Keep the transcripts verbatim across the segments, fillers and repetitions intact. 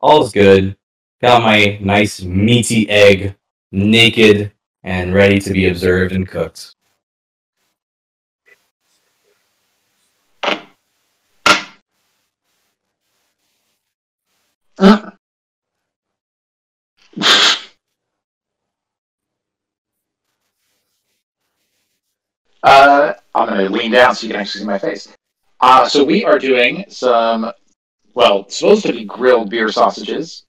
All's good. Got my nice meaty egg, naked and ready to be observed and cooked. Uh. Uh, I'm going to lean down so you can actually see my face. Uh, so we are doing some, well, supposed to be grilled beer sausages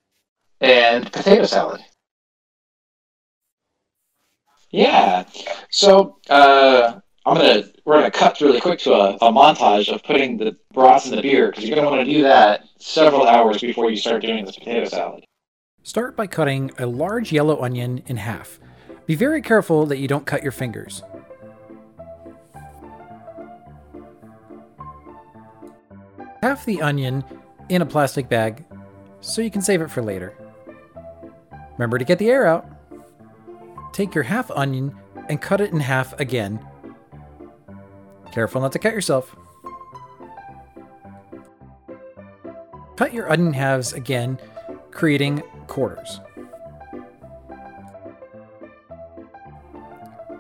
and potato salad. Yeah. So uh, I'm gonna we're gonna cut really quick to a, a montage of putting the broths in the beer because you're gonna want to do that several hours before you start doing this potato salad. Start by cutting a large yellow onion in half. Be very careful that you don't cut your fingers. Half the onion in a plastic bag so you can save it for later. Remember to get the air out. Take your half onion and cut it in half again. Careful not to cut yourself. Cut your onion halves again, creating quarters.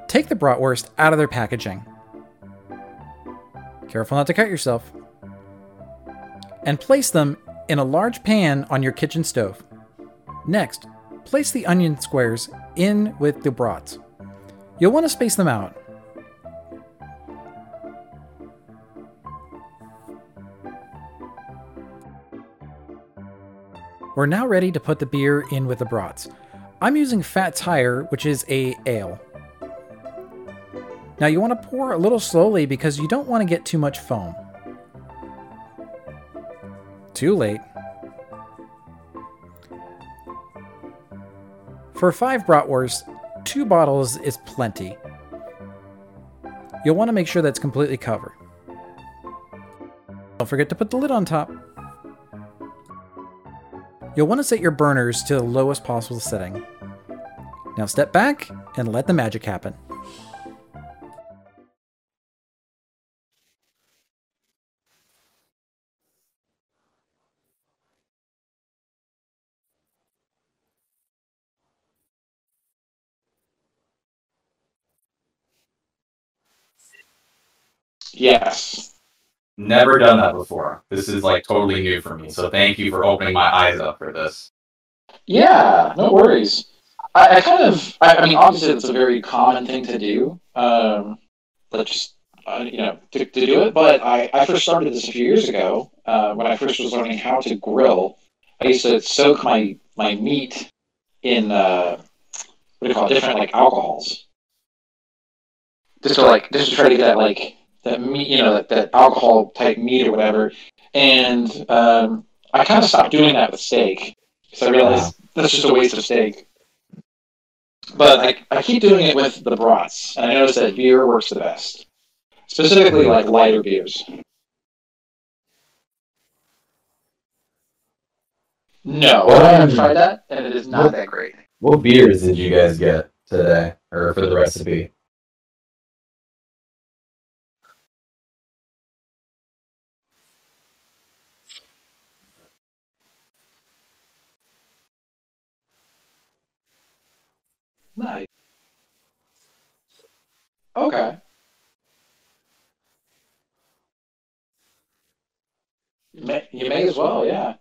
Take the bratwurst out of their packaging. Careful not to cut yourself. And place them in a large pan on your kitchen stove. Next, place the onion squares in with the brats. You'll want to space them out. We're now ready to put the beer in with the brats. I'm using Fat Tire, which is a ale. Now you want to pour a little slowly because you don't want to get too much foam. Too late. For five bratwursts, two bottles is plenty. You'll want to make sure that's completely covered. Don't forget to put the lid on top. You'll want to set your burners to the lowest possible setting. Now step back and let the magic happen. Yes. Never done that before. This is like totally new for me. So thank you for opening my eyes up for this. Yeah, no worries. I, I kind of, I, I mean, obviously it's a very common thing to do. Um, but just, uh, you know, to, to do it. But I, I first started this a few years ago uh, when I first was learning how to grill. I used to soak my, my meat in, uh, what do you call it, different like alcohols. Just to like, just to try to get that like, that meat, you know, that, that alcohol type meat or whatever. And um, I kind of stopped doing that with steak because I realized wow. That's just a waste of steak. But I, I keep doing it with the brats, and I noticed that beer works the best, specifically like lighter beers. No, well, I haven't tried that, and it is not what, that great. What beers did you guys get today or for the recipe? Nice. Okay. You may, you may as well, yeah.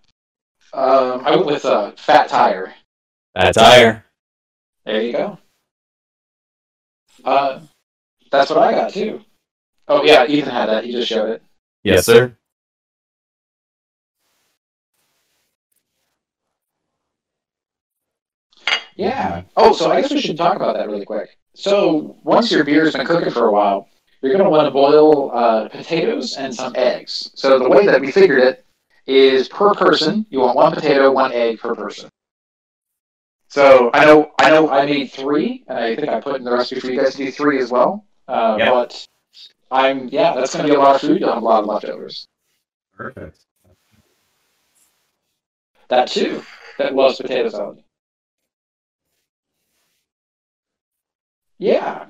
Um, I went with a uh, Fat Tire. Fat Tire. There you go. Uh, that's what I got too. Oh yeah, Ethan had that. He just showed it. Yes, sir. Yeah. Oh, so I guess we should talk about that really quick. So once your beer's been cooking for a while, you're going to want to boil uh, potatoes and some eggs. So the way that we figured it is per person, you want one potato, one egg per person. So I know I know I made three, and I think I put in the recipe for you guys to do three as well. Uh, yeah. But I'm yeah, that's going to be a lot of food. You'll have a lot of leftovers. Perfect. That too. That loves potato salad. Yeah.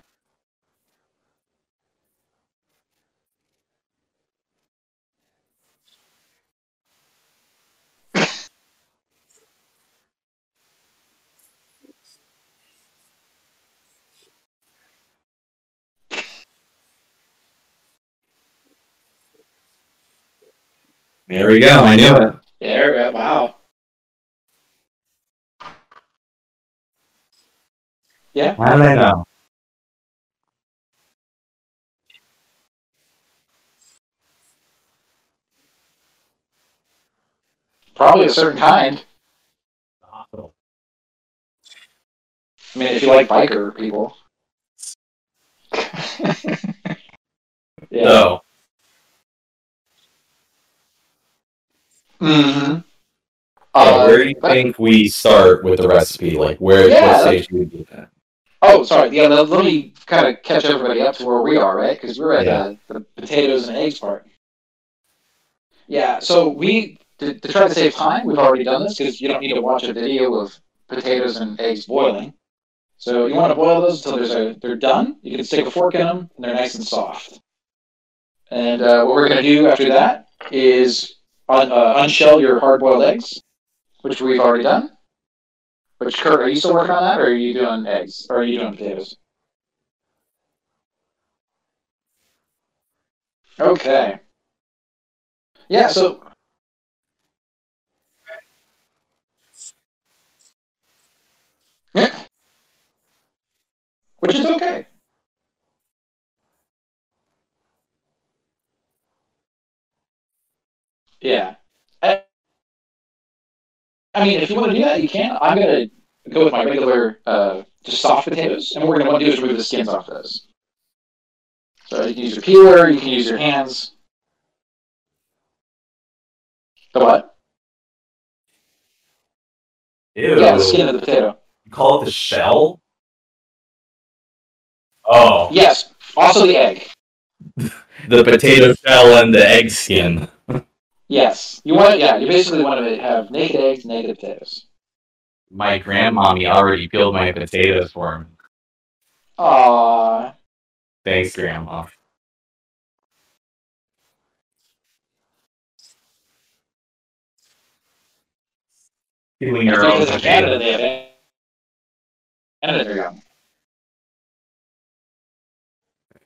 There, there we go. go. I knew it. There we go. Wow. Yeah. How did I know? Probably a certain kind. I mean, if you like biker people. Yeah. No. Mm-hmm. Uh, where do you but, think we start with the recipe? Like, where yeah, what stage do we do that? Oh, sorry. Yeah, let me kind of catch everybody up to where we are, right? Because we're at yeah. the, the potatoes and eggs part. Yeah, so we, to, to try to save time, we've already done this, because you don't need to watch a video of potatoes and eggs boiling. So you want to boil those until there's a, they're done. You can stick a fork in them, and they're nice and soft. And uh, what we're going to do after that is un- uh, unshell your hard-boiled eggs, which we've already done. Which, Kurt, are you still working on that, or are you doing eggs? Or are you doing potatoes? Okay. Yeah, so... Which is okay. Yeah. I, I mean, if you want to do that, you can. I'm going to go with my regular uh, just soft potatoes, and what we're going to want to do is remove the skins off those. So you can use your peeler, you can use your hands. The what? Ew. Yeah, the skin of the potato. You call it the shell? Oh. Yes, also the egg. The potato shell and the egg skin. Yes. You want yeah, you basically want to have naked eggs, naked potatoes. My grandmommy already peeled my potatoes for me. Aww. Thanks, Grandma. Peeling your own potatoes.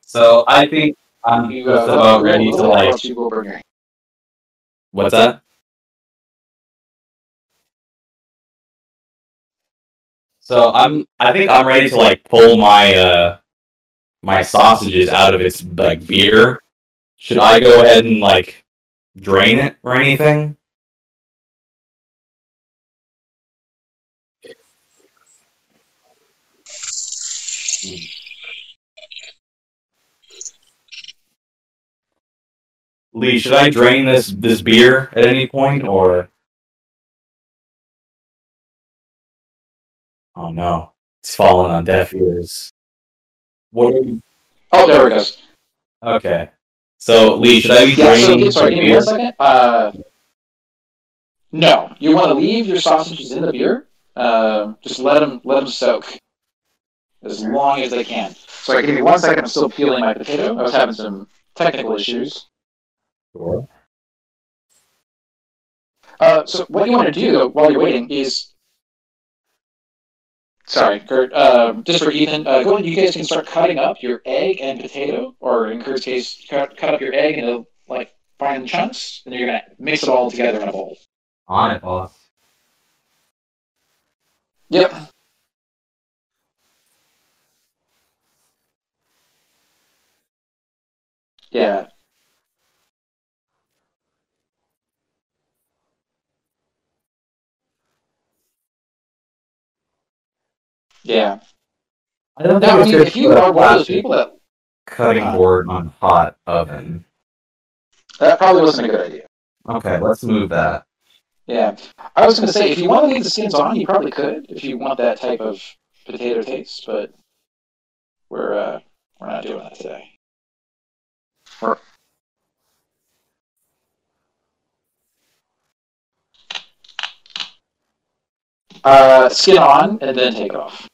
So I think I'm just about ready to like... What's that? So I'm. I think I'm ready to like pull my uh, my sausages out of its like beer. Should I go ahead and like drain it or anything? Lee, should I drain this, this beer at any point, or... Oh no, it's falling on deaf ears. What are we... Oh, there it goes. Okay. So, Lee, should I be yeah, draining... So, sorry, give me one second. Uh, no, you want to leave your sausages in the beer. Uh, just let them, let them soak. As long as they can. Sorry, give me one second, I'm still peeling my potato. I was having some technical issues. Sure. Uh, so what you want to do, though, while you're waiting is... Sorry, Kurt. Uh, just for Ethan, uh, go ahead, you guys can start cutting up your egg and potato, or in Kurt's case, cut, cut up your egg into, like, fine chunks, and you're going to mix it all together in a bowl. On it, boss. Yep. Yeah. Yeah. I don't think it's good if you are one of those people that cutting board on hot oven. That probably wasn't a good idea. Okay, let's move that. Yeah. I was gonna say if you want to leave the skins on, you probably could if you want that type of potato taste, but we're uh, we're not doing that today. We're... Uh, skin on and then take off.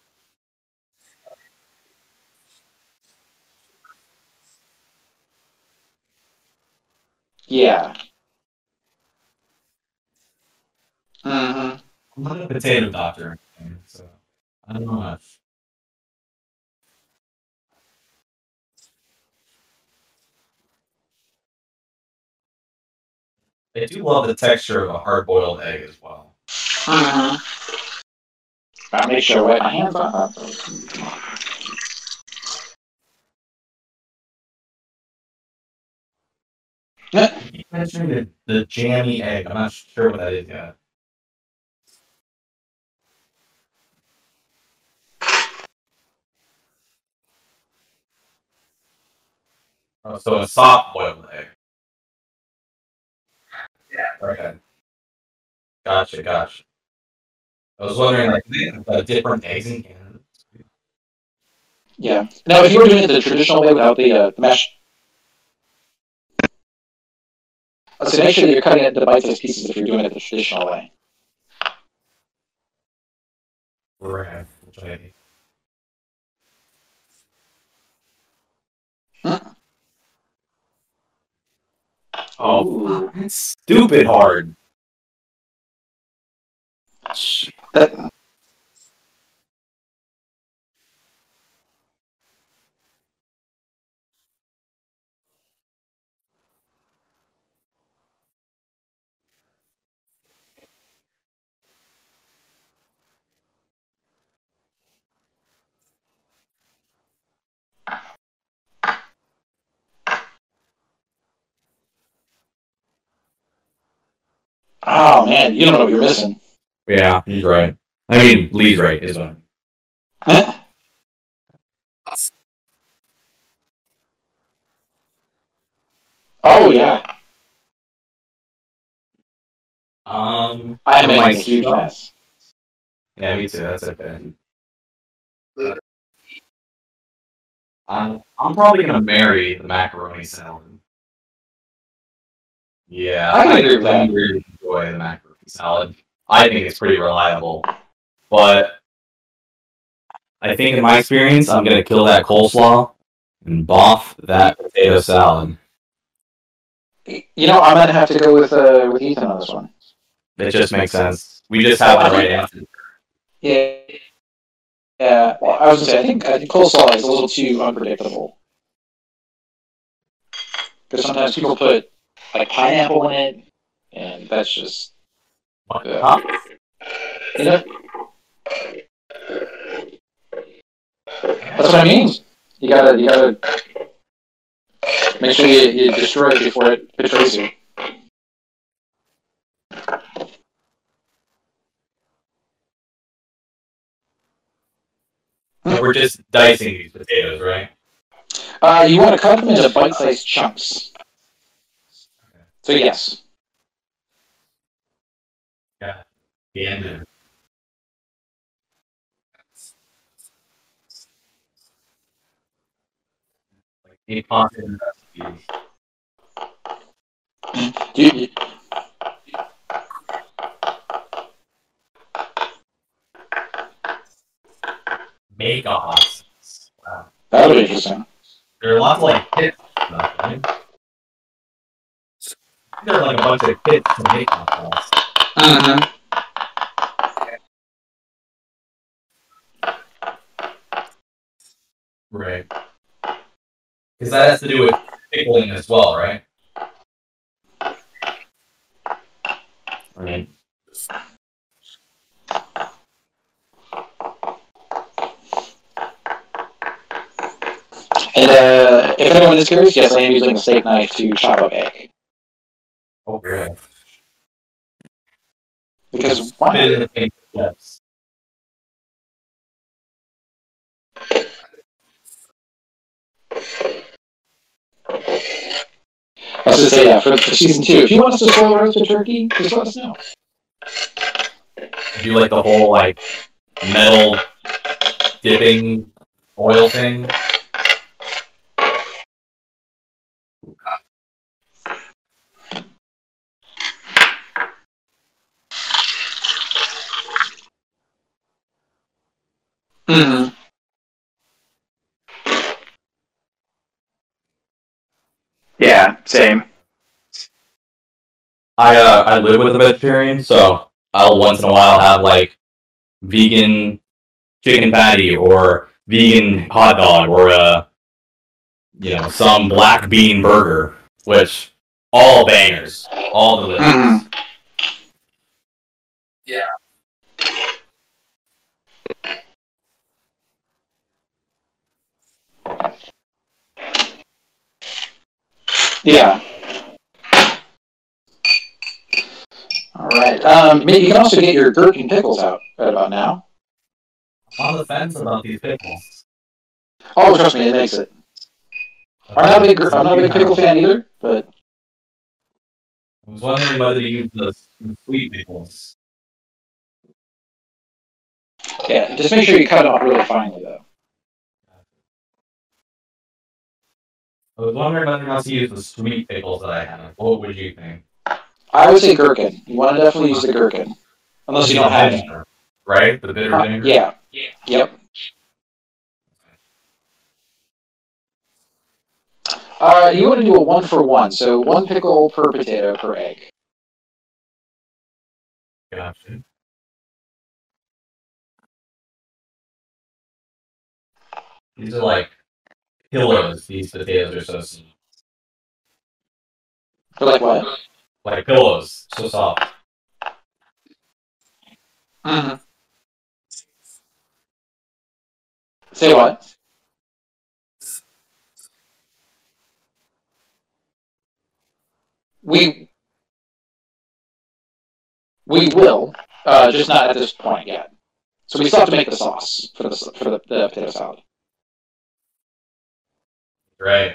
Yeah. Mm-hmm. I'm not a potato doctor, so I don't know much. I do love the texture of a hard-boiled egg as well. Mm-hmm. I'll make sure I wipe my hands off. You mentioned the, the jammy egg. I'm not sure what that is yet. Oh, so a soft-boiled egg. Yeah. Okay. Gotcha, gotcha. I was wondering, like, uh, different eggs in Canada. Yeah. Now, if you were doing it the traditional way without the, uh, the mashed... So make sure that you're cutting it into bite-sized pieces if you're doing it the traditional way. Right. Okay. Huh? Oh, that's stupid hard. That... Oh, man, you don't know what you're missing. Yeah, he's right. I mean, Lee's right, isn't it? Huh? Oh, yeah. Um, I am a huge mess. Yeah, me too. That's okay. I'm, I'm probably going to marry the macaroni salad. Yeah, I, I agree with that. I really enjoy the macaroni salad. I think it's pretty reliable. But I think in my experience, I'm going to kill that coleslaw and boff that potato salad. You know, I'm going to have to go with uh, with Ethan on this one. It just makes sense. We just have the right answer. Yeah. Yeah, well, I was going to say, I think, I think coleslaw is a little too unpredictable. Because sometimes people put like pineapple in it, and that's just uh, huh? You know? That's what I mean. You gotta, you gotta make sure you, you destroy it before it betrays you. So we're just dicing these potatoes, right? Uh, you want to cut them into bite-sized chunks. So yes. Yeah. The end. Like the content recipes. Dude. Mega hot sauce. Wow. That'll be interesting. There are lots of like hits and stuff, right? There are like a bunch of kids to make hot sauce. Uh-huh. Right. Because that has to do with pickling as well, right? Right. And uh, if anyone is curious, yes, I am using a steak knife to chop up egg. Oh, good. Because why? Yes. I was going to say, yeah, for, for season two, if you want us to slow roast a turkey, just let us know. Do like the whole, like, metal dipping oil thing? Mm-hmm. Yeah, same. I uh, I live with a vegetarian, so I'll once in a while have like vegan chicken patty or vegan hot dog or uh you know some black bean burger, which all bangers, all the lyrics. Mm-hmm. Yeah. Yeah. All right. Um, you can also get your gherkin pickles out right about now. I'm on the fence about these pickles. Oh, trust me, it makes it. I'm not a big, I'm not a big pickle fan either, but... I was wondering whether you use the sweet pickles. Yeah, just make sure you cut it off really finely, though. I was wondering whether or not to use the sweet pickles that I have. What would you think? I would say gherkin. You want to definitely use the gherkin. Unless you don't have any. Right? The bitter vinegar? Uh, yeah. yeah. Yep. Uh, you want to do a one for one, so one pickle per potato per egg. Gotcha. These are like pillows. These potatoes are so soft. They're like what? Like pillows. So soft. Mm-hmm. Say what? We we will, uh, just not at this point yet. So we still have to make the sauce for the for the, the potato salad. Right.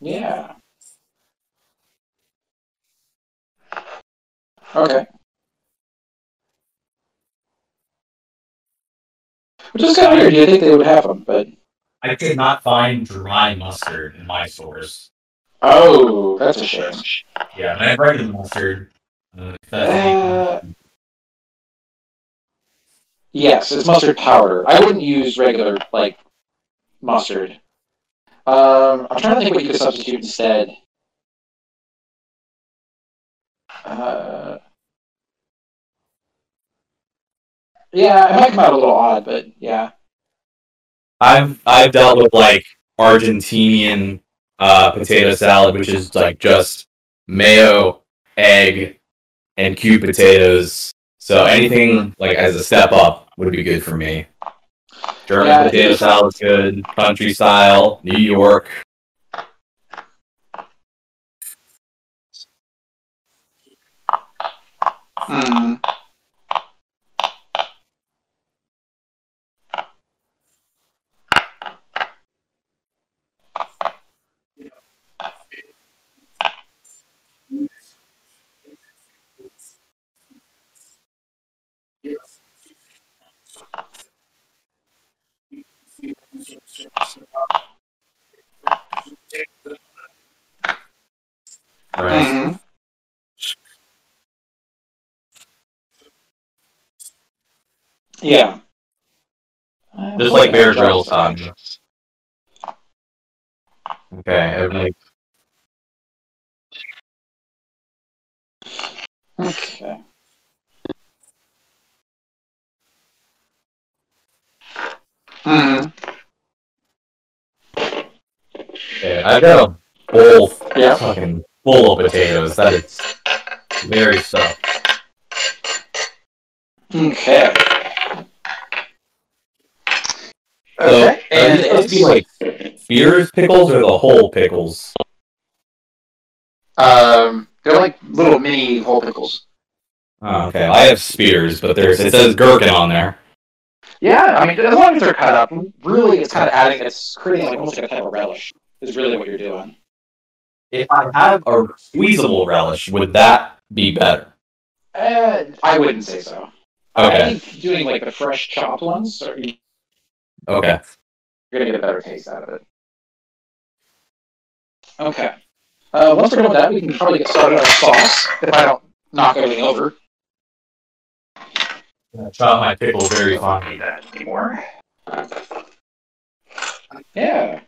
Yeah. Okay. Which is kind of weird. Do you think they would have them? But I could not find dry mustard in my stores. Oh, that's a shame. Yeah, I have regular mustard. Uh, uh, yes, it's mustard powder. I wouldn't use regular, like, mustard. Um, I'm trying to think what you could substitute instead. Uh, yeah, it might come out a little odd, but yeah. I've I've dealt with like Argentinian uh, potato salad, which is like just mayo, egg, and cubed potatoes. So anything like as a step up would be good for me. German yeah, potato salad's good. Country style, New York. Hmm. Right. Yeah. There's like Bear Grylls time. Okay, everybody. Okay. Hmm. Yeah, I got a bowl yeah. fucking full of potatoes. That is very stuffed. Okay. So, okay. And it must be like spears pickles or the whole pickles? Um, they're like little mini whole pickles. Oh, okay, I have spears, but there's it says gherkin on there. Yeah, I mean, as long as they're cut up, really it's kind of adding, it's creating like almost like a type of relish, is really what you're doing. If I have a squeezable relish, would that be better? Uh, I wouldn't say so. Okay. I think doing like the fresh chopped ones, or you... okay. You're going to get a better taste out of it. Okay. Uh, once we're done with that, we can probably get started on sauce, if I don't knock everything over. I chop my pickle very finely. That anymore. Yeah.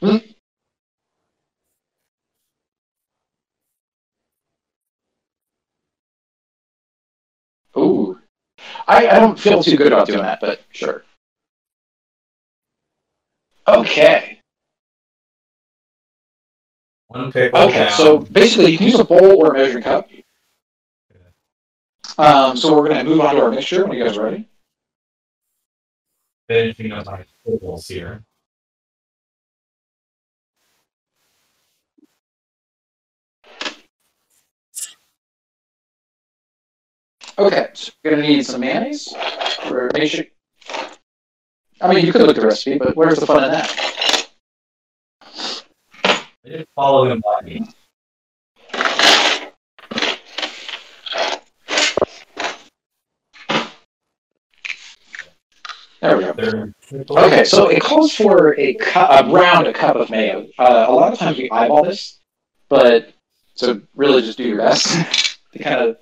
Hmm. Ooh. I, I don't feel too good about doing that, but sure. Okay. One pickle okay, down. So basically you can use a bowl or a measuring cup. Um, so we're going to move on to our mixture when you guys are ready. Then you know my bowls here. Okay, so we're going to need some mayonnaise. Or basic. I mean, you could look at the recipe, but where's the fun in that? I didn't follow him by me. There we go. Okay, so it calls for a cup, around a cup of mayo. Uh, a lot of times we eyeball this, but so really just do your best to kind of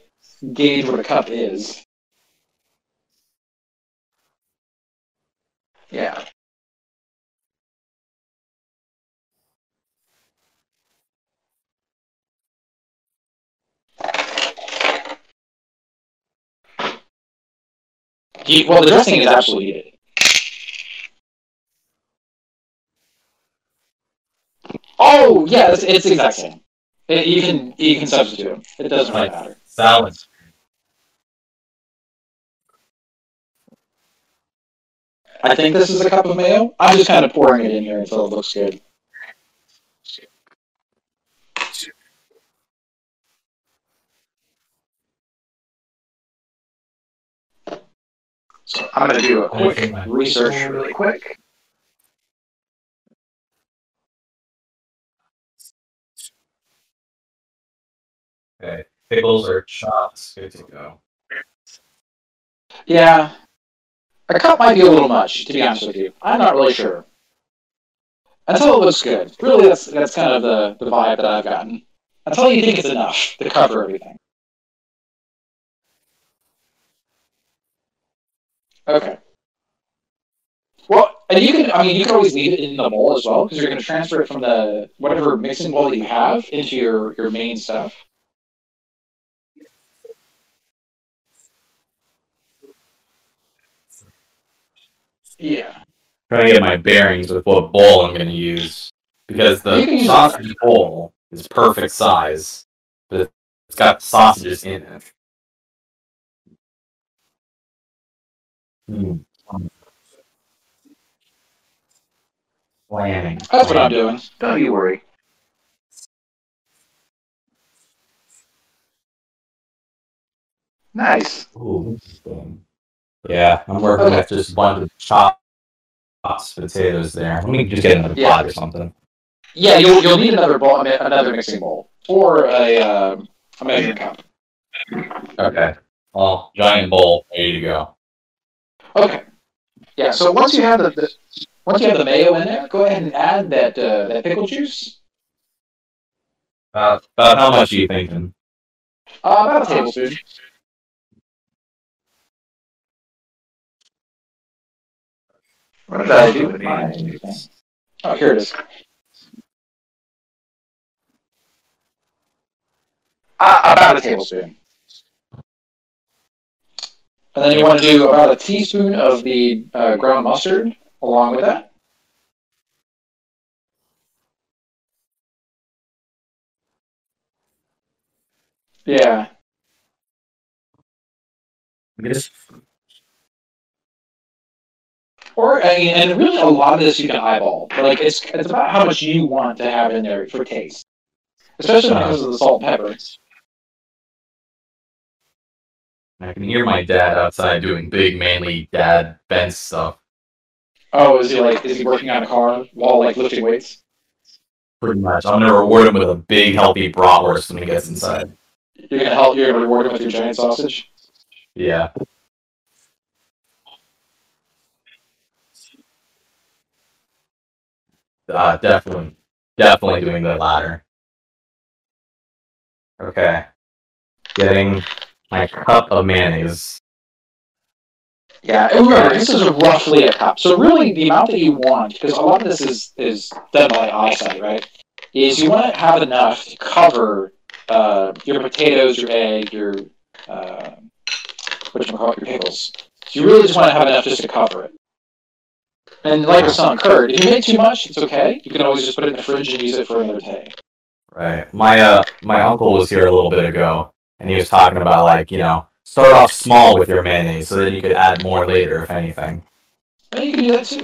gauge what a cup is. Yeah. You, well, the dressing is absolutely needed. Oh, yeah, it's, it's the exact same. It, you can you can substitute them. It doesn't really matter. Salad. I think this is a cup of mayo. I'm just kind of pouring it in here until it looks good. So I'm going to do a quick research really quick. Okay, pickles are chopped. Good to go. Yeah. A cup might be a little much, to be honest with you. I'm not really sure. Until it looks good. Really, that's that's kind of the, the vibe that I've gotten. Until you think it's enough to cover everything. Okay. Well, and you can, I mean, you can always leave it in the bowl as well, because you're going to transfer it from the, whatever mixing bowl that you have into your, your main stuff. Yeah. Trying to get my bearings with what bowl I'm going to use, because the sausage bowl is perfect size, but it's got sausages in it. Hmm. Planning. That's Planning. What I'm doing. Don't you worry. Nice. Ooh, interesting. Yeah, I'm working okay. with just a bunch of chopped potatoes there. Let me just get another yeah. pot or something. Yeah, you'll you'll need another bowl, another mixing bowl, or a uh, a measuring cup. Okay. Well, giant bowl. There you go. Okay. Yeah. So once you have the, the once you have the mayo in there, go ahead and add that uh, that pickle juice. Uh, about how much are you thinking? Uh, about a tablespoon. What did I do with mine? Oh, here it is. Uh, about a tablespoon. And then you want to do about a teaspoon of the uh, ground mustard along with that. Yeah. Yes. Or I mean, and really, a lot of this you can eyeball. Like it's it's about how much you want to have in there for taste, especially because of the salt and pepper. I can hear my dad outside doing big, mainly dad bench stuff. Oh, is he like, is he working on a car while like lifting weights? Pretty much. I'm gonna reward him with a big, healthy bratwurst when he gets inside. You're gonna help. You're gonna reward him with your giant sausage. Yeah. Uh, definitely, definitely doing the latter. Okay. Getting. My cup of mayonnaise. Yeah, and remember, this is roughly a cup. So really, the amount that you want, because a lot of this is, is done by eyesight, right, is you want to have enough to cover uh, your potatoes, your egg, your uh, which can call your pickles. So you really just want to have enough just to cover it. And like a sun curd, if you make too much, it's okay. You can always just put it in the fridge and use it for another day. Right. My uh, my uncle was here a little bit ago, and he was talking about, like, you know, start off small with your mayonnaise so that you could add more later, if anything. And you can do that too.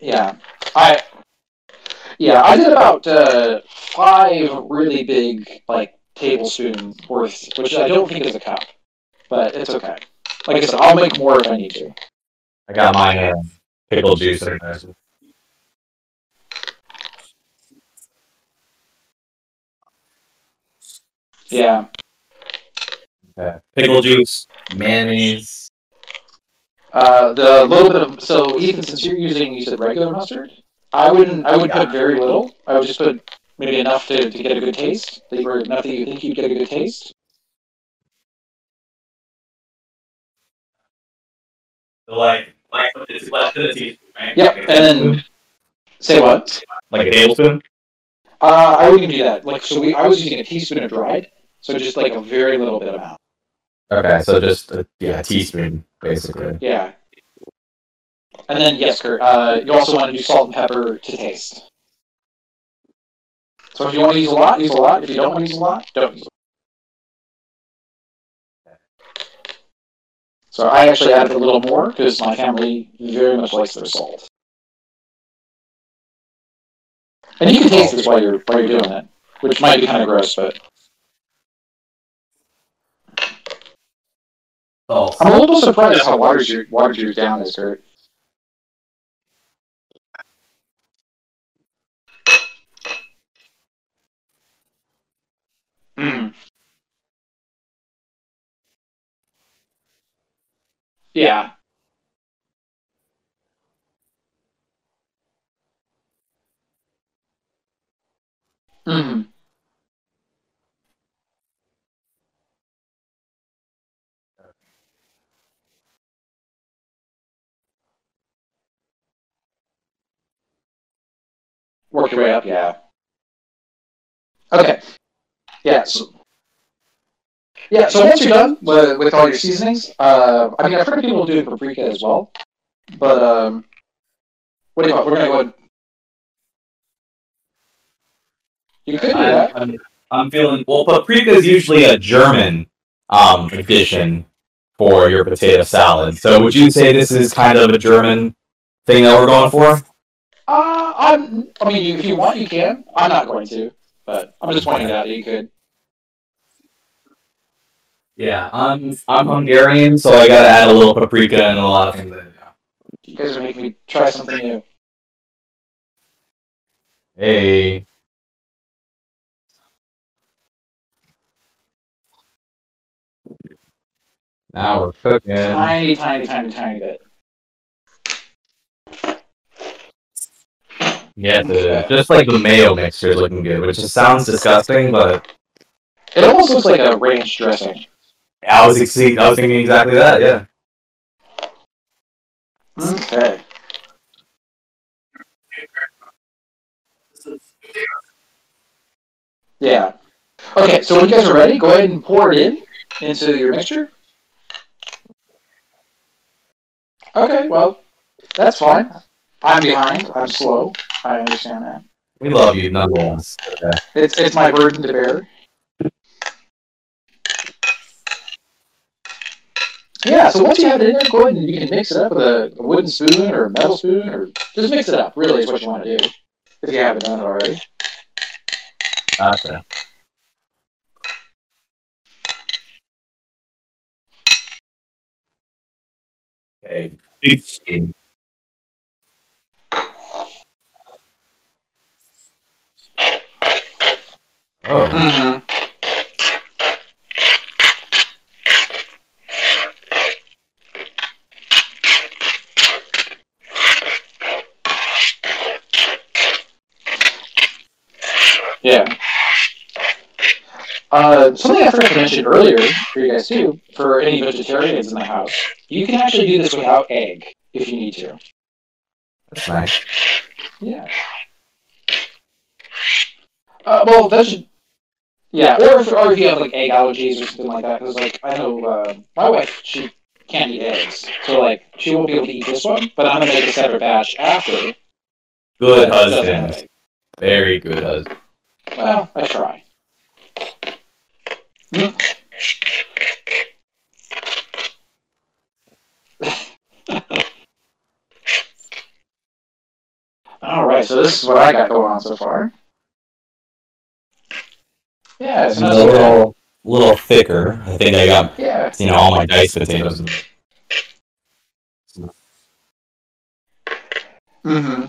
Yeah. I... Yeah, I did about uh, five really big, like, tablespoon worth, which I don't think is a cup, but it's okay. Like I said, I'll make more if I need to. I got my uh, pickle juice in there. Yeah. Okay. Pickle juice, mayonnaise. Uh, the little bit of so Ethan, since you're using you said regular mustard. I wouldn't. I would put very little. I would just put maybe enough to, to get a good taste. Or enough that you think you'd get a good taste. So like, like it's less than a teaspoon, right? Yep, like and then say what? Like a tablespoon. Uh, I wouldn't do that. Like, so we, I was using a teaspoon of dried, so just like a very little bit amount. Okay, so just a, yeah, a teaspoon basically. Yeah. And then, yes, Kurt, uh, you also want to do salt and pepper to taste. So if you want to use a lot, use a lot. If you don't want to use a lot, don't use a lot. So I actually added a little more because my family very much likes their salt. And you can taste this while you're, while you're doing it, which might be kind of gross, but... Oh. I'm a little surprised how watered your, watered your down is, Kurt. Mm. Yeah. Mm. Work your way up, yeah. Okay. Yeah, so, yeah, so once you're done with, with all your seasonings, uh, I mean, I've heard people do paprika as well, but um, what do you want? We're going to go ahead. You could do that. I'm, I'm feeling, well, paprika is usually a German um, tradition for your potato salad. So would you say this is kind of a German thing that we're going for? Uh, I'm, I mean, if you want, you can. I'm not going to, but I'm just pointing it out that you could. Yeah, I'm I'm Hungarian, so I gotta add a little paprika and a lot of things. You guys are making me try something new. Hey. Now we're cooking. Tiny, tiny, tiny, tiny bit. Yeah, the, just like the mayo mixture is looking good, which just sounds disgusting, but... It almost looks like a ranch dressing. I was exceed- I was thinking exactly that, yeah. Okay. Yeah. Okay, so when you guys are ready, go ahead and pour it in into your mixture. Okay, well, that's fine. I'm behind. I'm slow. I understand that. We love you, nonetheless. Okay. It's it's my burden to bear. Yeah, so once you have it in there, go ahead and you can mix it up with a wooden spoon or a metal spoon, or just mix it up, really, is what you want to do, if you haven't done it already. Okay. Okay. It's- Oh. Mm-hmm. Yeah. Uh, something I forgot to mention earlier for you guys too, for any vegetarians in the house, you can actually do this without egg if you need to. That's nice. Yeah. Uh, well, that should. Yeah, or if, or if you have, like, egg allergies or something like that, because, like, I know, uh, my wife, she can't eat eggs, so, like, she won't be able to eat this one, but I'm going to make a separate batch after. Good husband. Very good husband. Well, I try. Mm. Alright, so this is what I got going on so far. Yeah, it's a little, little thicker. I think I got, yeah. you know, all my diced potatoes. Mm-hmm.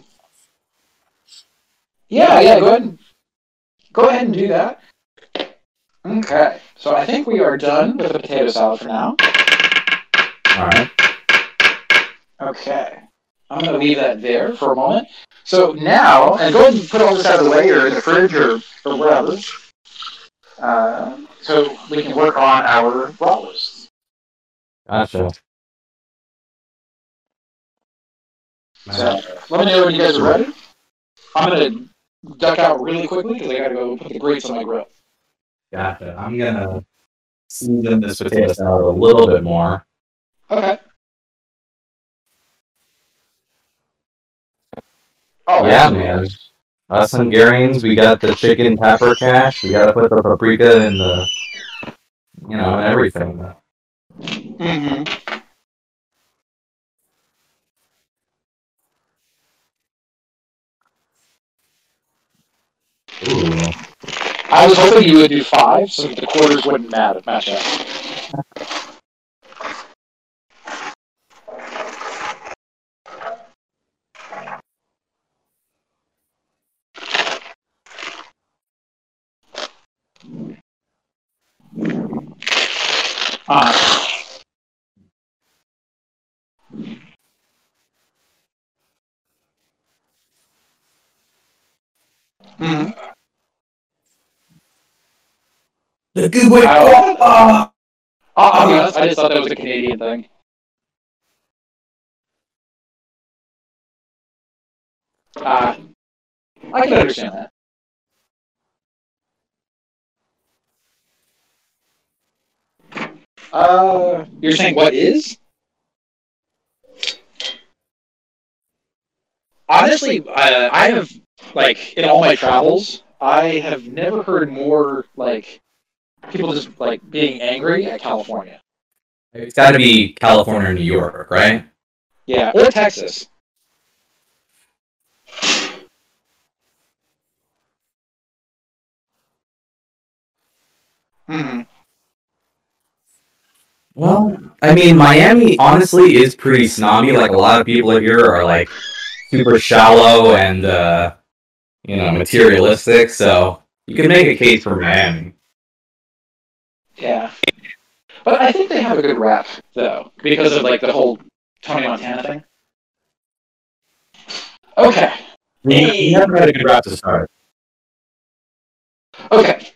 Yeah, yeah, go ahead and, go ahead and do that. Okay, so I think we are done with the potato salad for now. Alright. Okay. I'm going to leave that there for a moment. So now, and go ahead and put all this out of the way or in the fridge or, or wherever. Uh, so we can work on our flowers. Gotcha. So, let me know when you guys are ready. I'm going to duck out really quickly because I got to go put the grates on my grill. Gotcha. I'm going to season this potato salad a little bit more. Okay. Oh, yeah, man. Us Hungarians, we got the chicken pepper cash. We got to put the paprika in the, you know, everything. Mm-hmm. Ooh. I was hoping you would do five, so that the quarters wouldn't matter. Match up. Ah. Mm-hmm. The good way. Oh, oh. Oh, I, I just thought that was a Canadian thing. Ah, uh, I can understand that. Uh, you're saying what is? Honestly, uh, I have, like, in all my travels, I have never heard more, like, people just, like, being angry at California. It's got to be California or New York, right? Yeah, or Texas. Hmm. Well, I mean, Miami, honestly, is pretty snobby. Like, a lot of people here are, like, super shallow and, uh, you know, materialistic. So, you can make a case for Miami. Yeah. But I think they have a good rap, though, because of, like, the whole Tony Montana thing. Okay. We haven't had a good rap to start. Okay.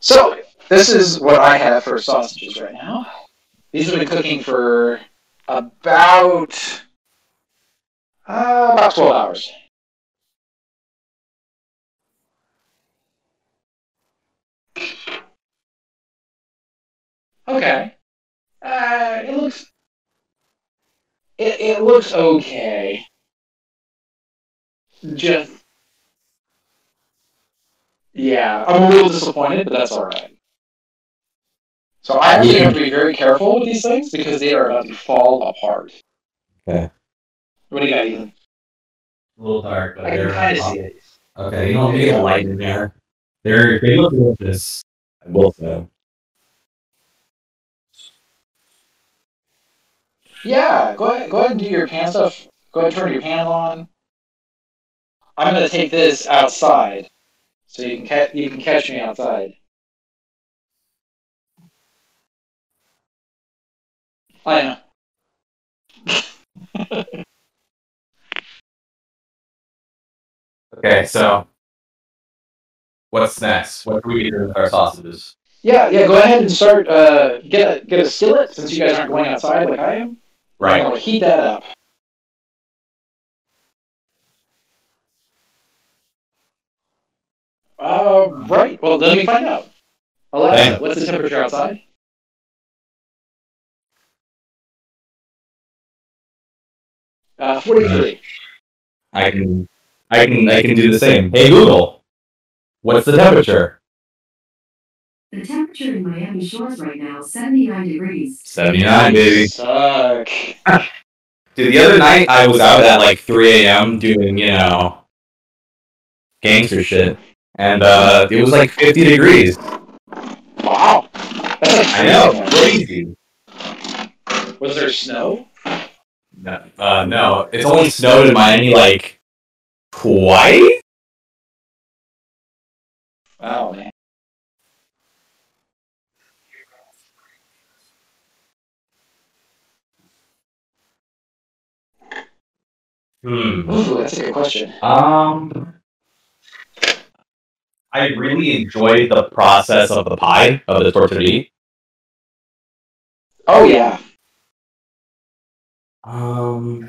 So, this is what I have for sausages right now. These have been cooking for about uh, about twelve hours. Okay. Uh, it looks it it looks okay. Just yeah, I'm a little disappointed, but that's all right. So I actually yeah. have to be very careful with these things because they are about to fall apart. Okay. What do you got, Ethan? A little dark, but I can kind of see it. Okay, you don't need a light in there. They're, they look delicious. I will say. Yeah, go ahead, go ahead and do your pan stuff. Go ahead and turn your panel on. I'm going to take this outside so you can, ca- you can catch me outside. I know. Okay, so what's next? What do we do with our sausages? Yeah, yeah. Go ahead and start. Uh, get a, get a skillet since you guys aren't going outside like I am. Right. I'm gonna heat that up. Uh, right. Well, let me find out. Alexa, what's the temperature outside? Uh, forty-three. I can, I can, I can do the same. Hey Google, what's the temperature? The temperature in Miami Shores right now is seventy-nine degrees. seventy-nine, baby. Suck. Dude, the other night I was out at like three a.m. doing, you know, gangster shit, and uh, it was like fifty degrees. Wow. I know, crazy. Was there snow? No, uh, no, it's only snowed in Miami like twice. Wow, man. Hmm. Ooh, that's a good question. Um, I really enjoyed the process of the pie, of the tortellini. Oh yeah. Um.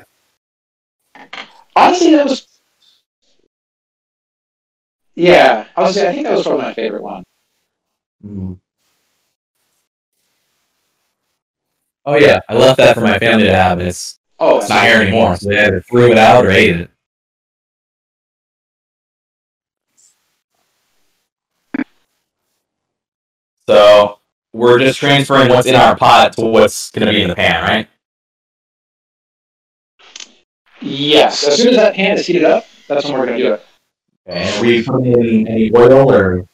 Honestly, that was. Yeah, I was. I think that was probably my favorite one. Mm. Oh yeah, I left that for my family to have. It's. Oh, it's not here anymore, so they either threw it out or ate it. So, we're just transferring what's in our pot to what's going to be in the pan, right? Yes. As soon as that pan is heated up, that's when we're going to do it. And are we putting in any oil or...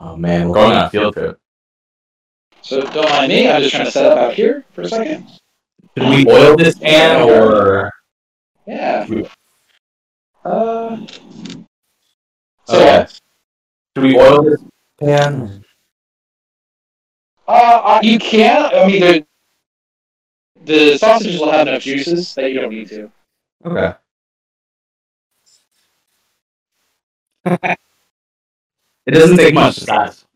Oh man, we're going on a field trip. So don't mind me, I'm just trying to set up out here for a second. Should we oil this pan, or...? Yeah. Uh... So okay. yeah. Should we oil this pan? Uh, uh you can. I mean, the, the sausages will have enough juices that you don't need to. Okay. It doesn't take much, guys.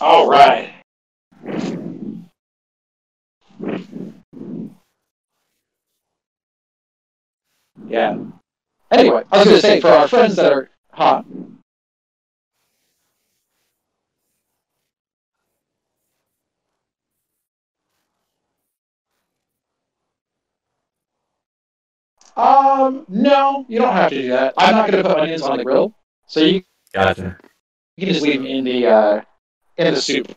All right. Yeah. Anyway, I was going to say, for our friends that are hot. Um, no, you don't have to do that. I'm not going to put onions on the grill, so you, gotcha. You can just leave them in the, uh, in the soup.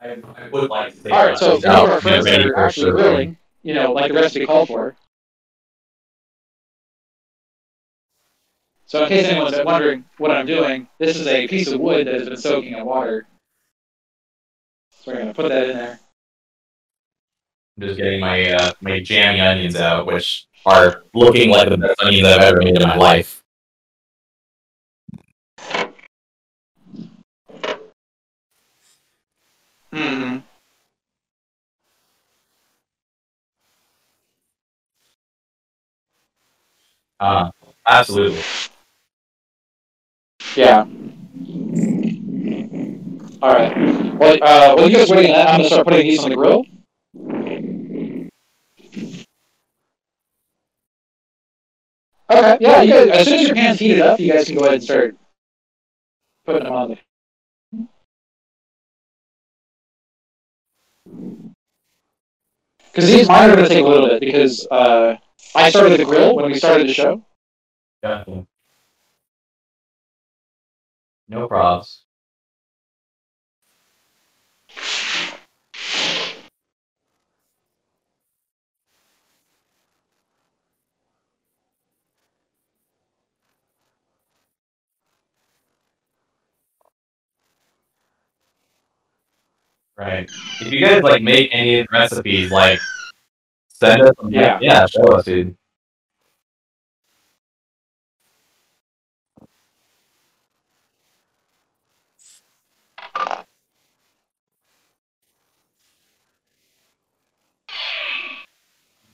I, I would like to say all right, so if any of our friends that are actually grilling, you know, like the recipe called for. So in case anyone's wondering what I'm doing, this is a piece of wood that has been soaking in water. So we're going to put that in there. I'm just getting my uh, my jammy onions out, which are looking like the best onions I've ever made in my life. Mm-hmm. Uh, absolutely. Yeah. All right. Well, uh, while you guys are waiting, I'm going to start putting these on the grill. Okay. Yeah. You guys, as soon as your pan's heated up, you guys can go ahead and start putting them on there. Because these mine are going to take a little bit, because uh, I started the grill when we started the show. Yeah. No probs. Right. If you guys like make any recipes, like send us some. Yeah, yeah, show us, dude.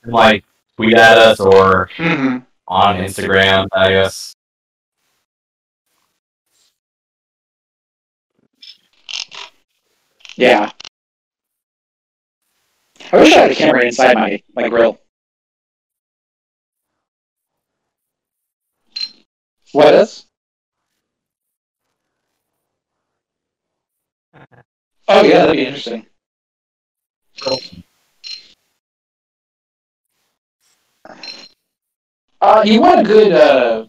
And, like, tweet at us or mm-hmm. on Instagram, I guess. Yeah. I wish I had a camera inside my, my grill. What is? Oh, yeah, that'd be interesting. Cool. Uh, you want a good, uh,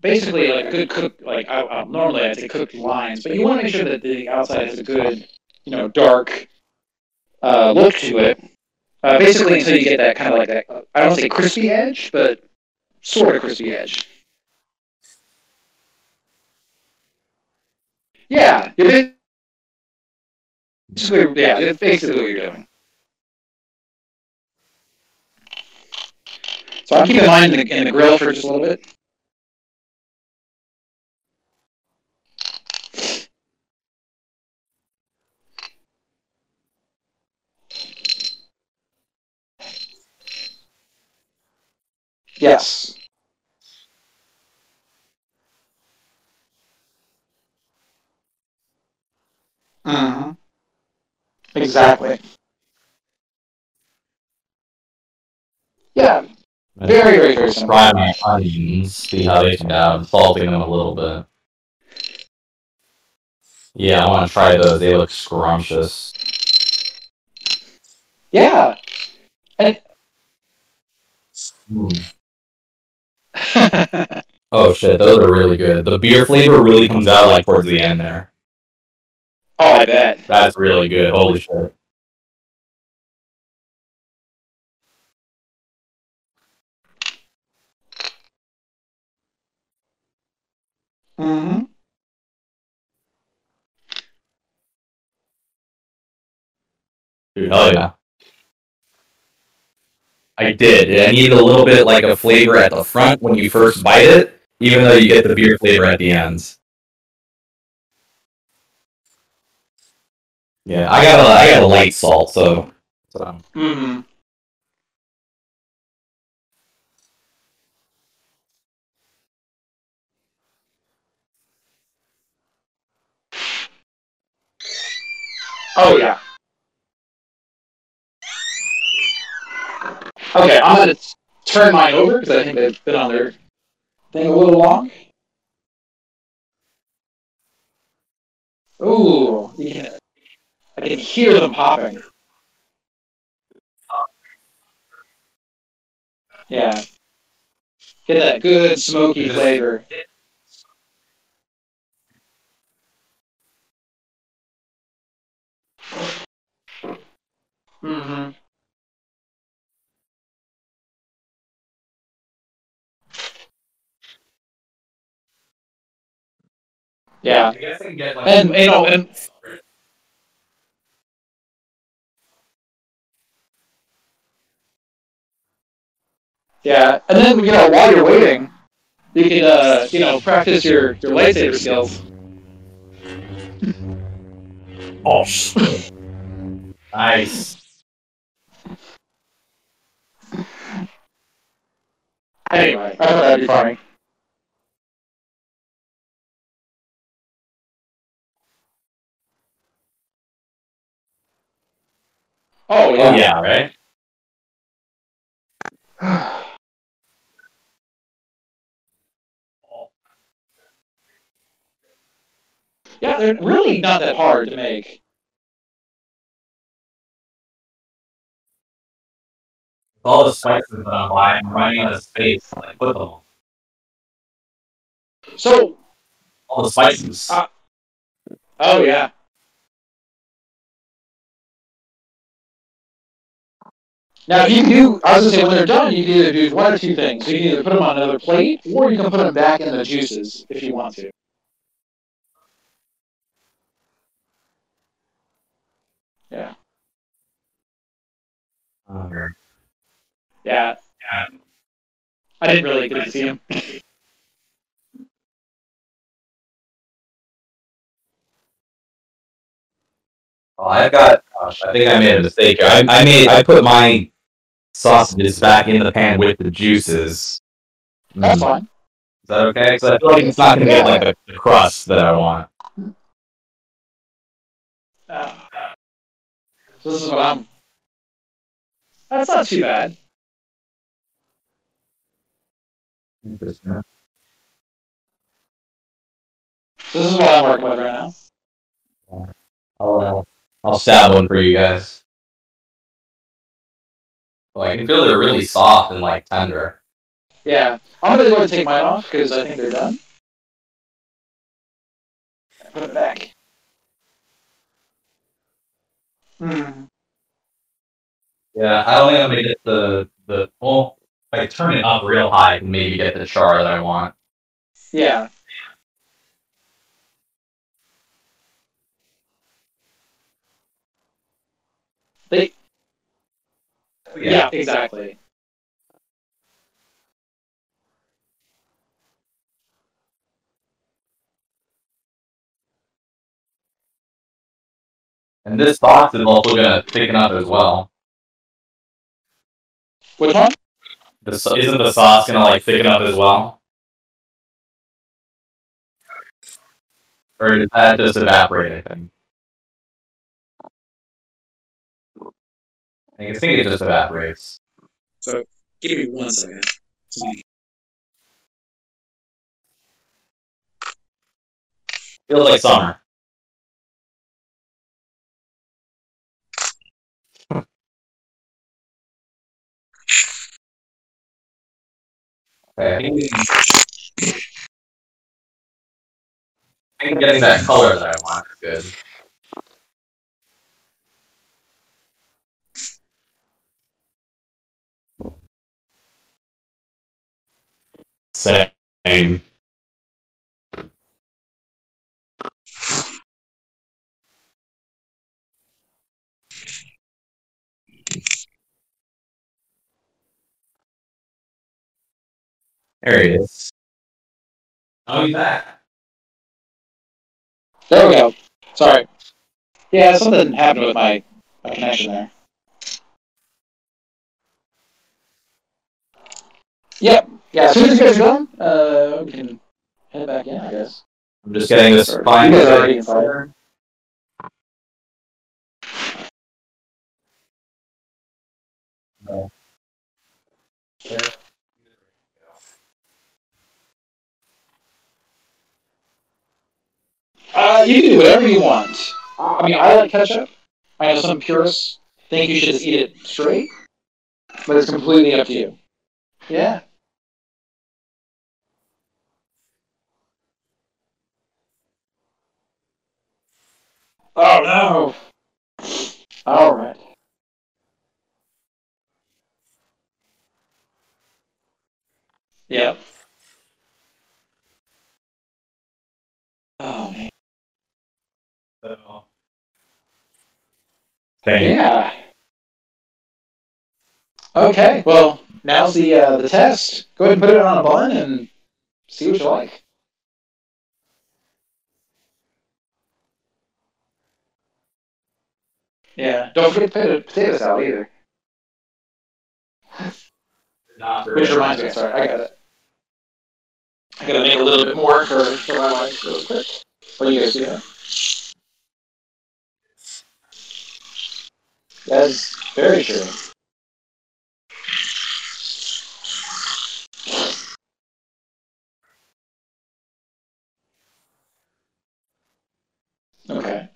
basically, like, a good cooked, like, I, I, normally I'd say cooked lines, but you want to make sure that the outside has a good, you know, dark uh, look to it. Uh, basically, until you get that kind of, like, that, I don't say crispy edge, but sort of crispy edge. Yeah, you're basically, yeah, that's basically what you're doing. So I'll keep in mind in the, in the grill for just a little bit. Yes. Mm-hmm. Exactly. Yeah. Very, very, very simple. Fry my onions, see how they come out, salting them a little bit. Yeah, I want to try those. They look scrumptious. Yeah. And... Mm. Oh shit, those are really good. The beer flavor really comes out like towards the end there. Oh, I bet. That's really good. Holy shit. Mm-hmm. Dude, hell yeah. I did. I need a little bit like a flavor at the front when you first bite it, even though you get the beer flavor at the ends. Yeah, I got a I got a light salt, so. so. Mm-hmm. Oh yeah. Okay, I'm going to turn mine over because I think they've been on their thing a little long. Ooh, yeah. I can hear them popping. Yeah. Get that good smoky flavor. Mm-hmm. Yeah, I guess I can get like and you know, and yeah, and then you know while you're waiting, you can uh, you know practice your, your lightsaber skills. Oh, shit. Nice. Anyway, I thought that'd be funny. Oh, yeah. Oh, yeah, right? Yeah, they're really not that hard to make. All the spices that I'm buying, I'm running out of space. Like, put them all. So... All the spices. Uh, oh, yeah. Now, if you do, I was going to say, when they're done, you can either do one or two things. You can either put them on another plate, or you can put them back in the juices if you want to. Yeah. Okay. Yeah. Yeah. I didn't really get to see them. Oh, I've got... Gosh, I think I made a mistake here. I, I made... I put my sausages back in the pan with the juices. Mm. That's fine. Is that okay? Because I feel like it's not going to get, like, a crust that I want. Uh, so this is what I'm... That's not too bad. Interesting. This is what I'm working with right now. I'll, uh, I'll stab one for you guys. Like, I can feel they're really soft and, like, tender. Yeah. I'm going to go ahead and take mine off, because I think they're done. Put it back. Hmm. Yeah, I don't think I'm going to get the... the well, if I turn it up real high, I can maybe get the char that I want. Yeah. They... Yeah, yeah, exactly. And this box is also going to thicken up as well. Which one? The, isn't the sauce going to like thicken up as well? Or did that just evaporate, I think? I think it just evaporates. So, give me one second. Feels like summer. Okay. I think getting that color that I want is good. Same. There it is. I'll be back. There we go. Sorry. Yeah, something happened with my, my connection there. Yep. Yeah, as soon as you guys are done, uh, we can head back in, I guess. I'm just getting this fine. You guys are already inside. No. Yeah. Uh, you can do whatever you want. I mean, I like ketchup. I know some purists think you should just eat it straight, but it's completely up to you. Yeah. Oh no! All right. Yep. Oh man. So. Hey. Yeah. Okay. Well, now's the uh, the test. Go ahead and put it on a bun and see what you like. Yeah, don't forget potato salad either. Not Which reminds me, sorry, I got it. I gotta make a little bit more for, for my wife real quick. What do you guys do? That's very true. Okay.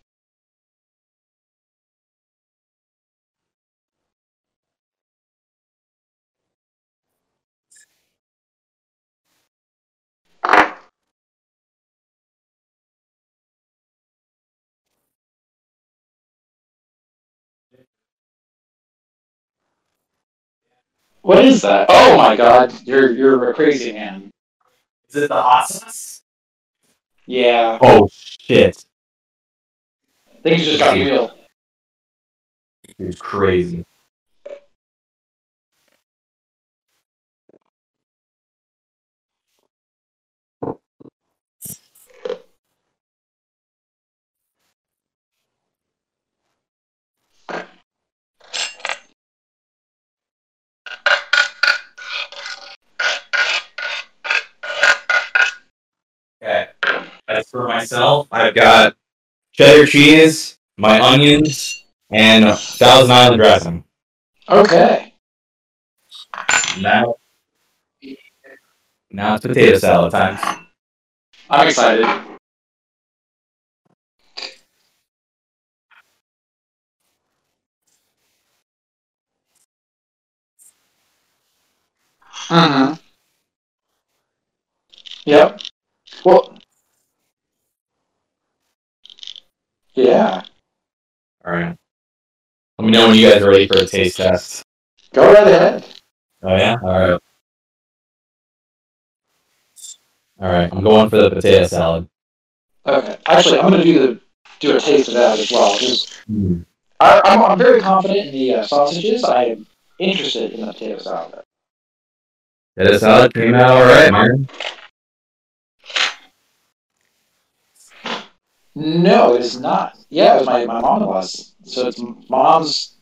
What is that? Oh my god, you're you're a crazy man. Is it the hot sauce? Yeah. Oh shit. Things just got real. It's crazy. Okay. As for myself, I've got cheddar cheese, my onions, and a Thousand Island dressing. Okay. Now, now it's potato salad time. I'm excited. Mm-hmm. Yep. Well, yeah. All right. Let me know when you guys are ready for a taste test. Go right ahead. Oh, yeah? All right. All right. I'm going for the potato salad. Okay. Actually, I'm going to do the do a taste of that as well. Mm. I, I'm, I'm very confident in the uh, sausages. I am interested in the potato salad. Potato salad came out all right, man. No, it is not. Yeah, it was my, my mom-in-law's. So it's mom's...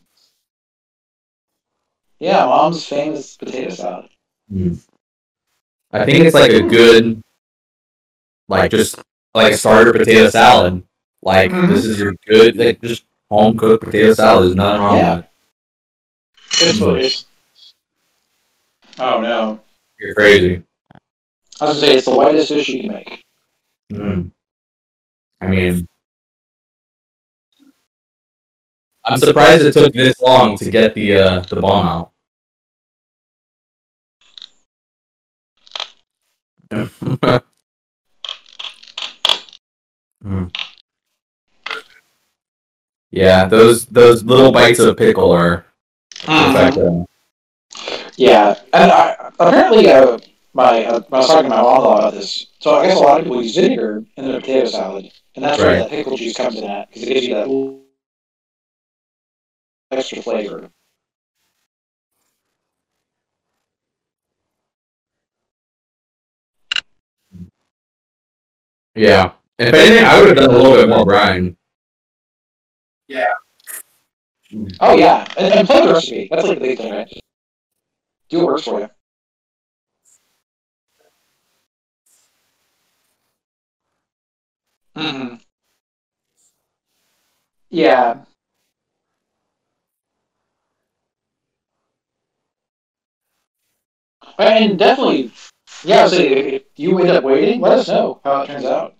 Yeah, mom's famous potato salad. Mm. I think it's like a good... Like, just... Like, starter potato salad. Like, mm-hmm. This is your good... Like, just home-cooked potato salad. There's nothing wrong yeah. with it. It's delicious. Oh, no. You're crazy. I was going to say, it's the whitest dish you can make. Mm. I mean, I'm surprised it took this long to get the uh, the bomb out. mm. Yeah, those those little bites of pickle are mm-hmm. effective. Yeah, and I, apparently uh, my uh, I was talking to my mom about this, so I guess a lot of people use vinegar in their potato salad. And that's right. where that pickle juice comes in at, because it gives you that extra flavor. Yeah. If anything, I would have done a little bit more brine. Yeah. Oh, yeah. And, and play the recipe. That's like the big thing, right? Do what works for you. Mm-hmm. Yeah. And definitely, yeah, so if you end up waiting, let us know how it turns out.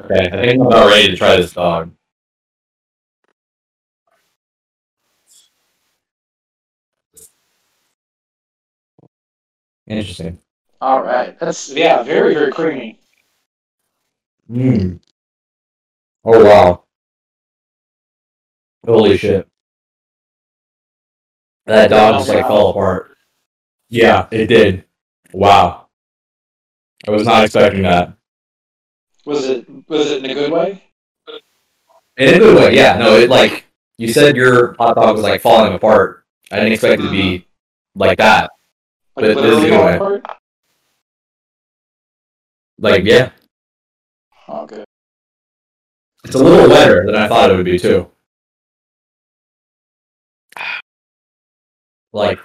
Okay, I think I'm about ready to try this dog. Interesting. All right. That's, yeah, very, very creamy. Mmm. Oh, wow. Holy shit. That dog just, like, fell apart. Yeah, it did. Wow. I was not expecting that. Was it was it in a good way? In a good way, yeah. No, it, like, you said your hot dog was, like, falling apart. I didn't expect it to be like that. But like, this is a good way. Like, yeah. Oh, good. It's a little wetter than I thought it would be, too. Like,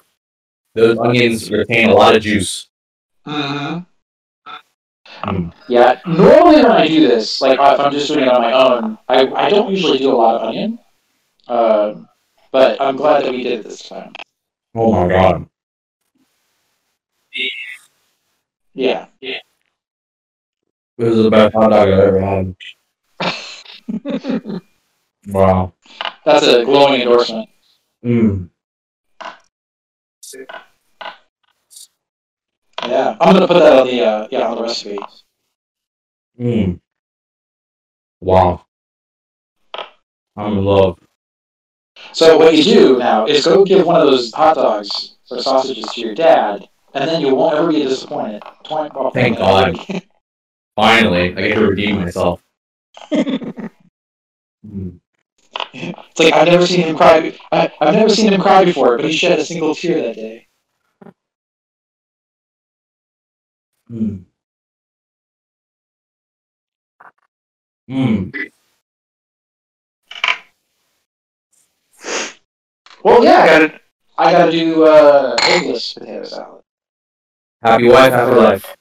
those onions retain a lot of juice. Mm-hmm. Um, yeah, normally when I do this, like, if I'm just doing it on my own, I, I don't usually do a lot of onion. Uh, but I'm glad that we did it this time. Oh, my God. Yeah. Yeah. This is the best hot dog I've ever had. Wow. That's a glowing endorsement. Mm. Yeah. I'm gonna put that on the uh, yeah, on the recipe. Mm. Wow. I'm in love. So what you do now is go give one of those hot dogs or sausages to your dad. And then you won't ever be disappointed. Thank God. Finally, I get to redeem myself. mm. It's like, I've never seen him cry. Be- I- I've never seen him cry before, but he shed a single tear that day. Mmm. Mmm. Well, yeah, I gotta, I gotta do uh, eggless potato salad. Happy wife, happy life.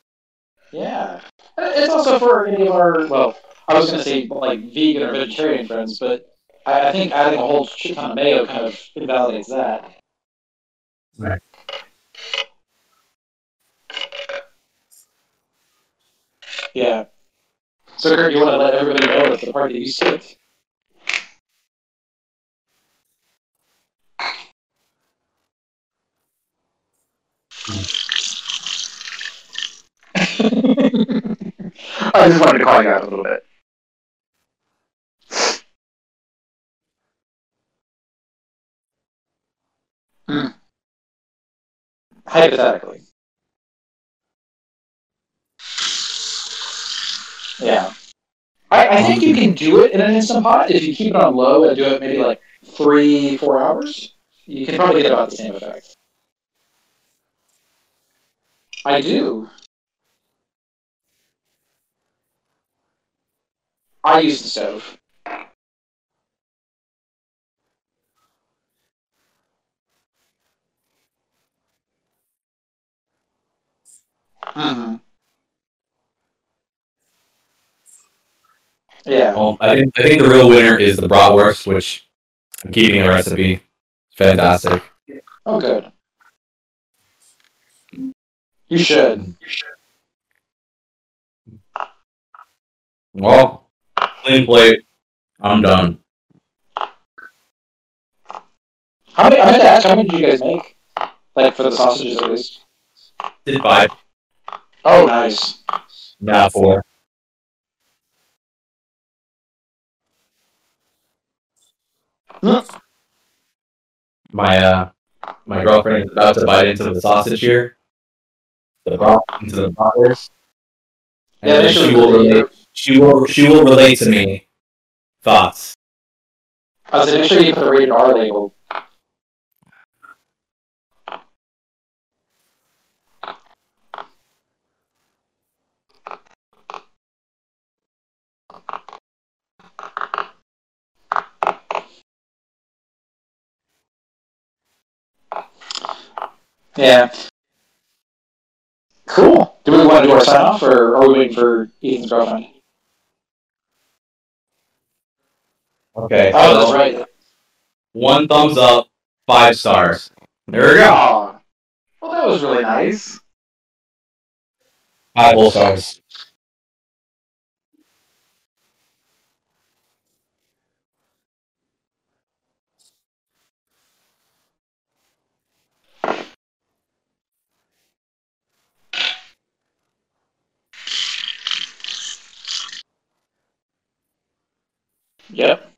Yeah. It's also for any of our, well, I was going to say, like, vegan or vegetarian friends, but I think adding a whole shit ton of mayo kind of invalidates that. Right. Yeah. So, Kurt, you want to let everybody know that the party you skipped? I just wanted to call you out a little bit. Hmm. Hypothetically. Yeah. I, I think you can do it in an Instant Pot if you keep it on low and do it maybe like three, four hours. You can probably get about the same effect. I do. I use the stove. Mm-hmm. Yeah. Well, I think I think the real winner is the bratwurst, which I'm keeping a recipe. Fantastic. Oh, good. You should. Well, clean plate. I'm done. How many? I meant to ask, how many did you guys make? Like for the sausages, at least. Did five. Oh, nice. Now four. My uh, my girlfriend is about to bite into the sausage here, the broth, into the bratwurst, and yeah, she will relate. She will she will relate to me thoughts. I was make sure you put the rated R label. Yeah. Cool. Do we want to do our sign-off, or are we waiting for Ethan's girlfriend? Okay. Oh, so that's right. One thumbs up, five stars. There we go. Well, that was really nice. Five whole stars. Yep.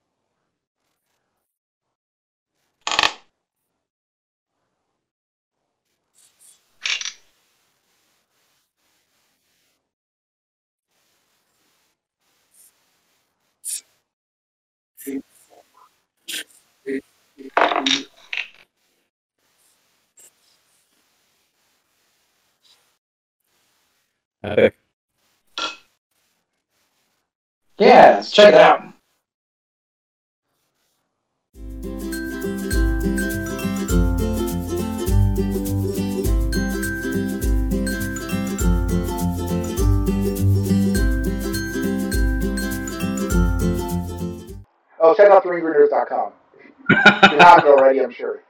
Epic. Yeah, let's check it out. Oh, check out threeangrynerds dot com. You're not already, I'm sure.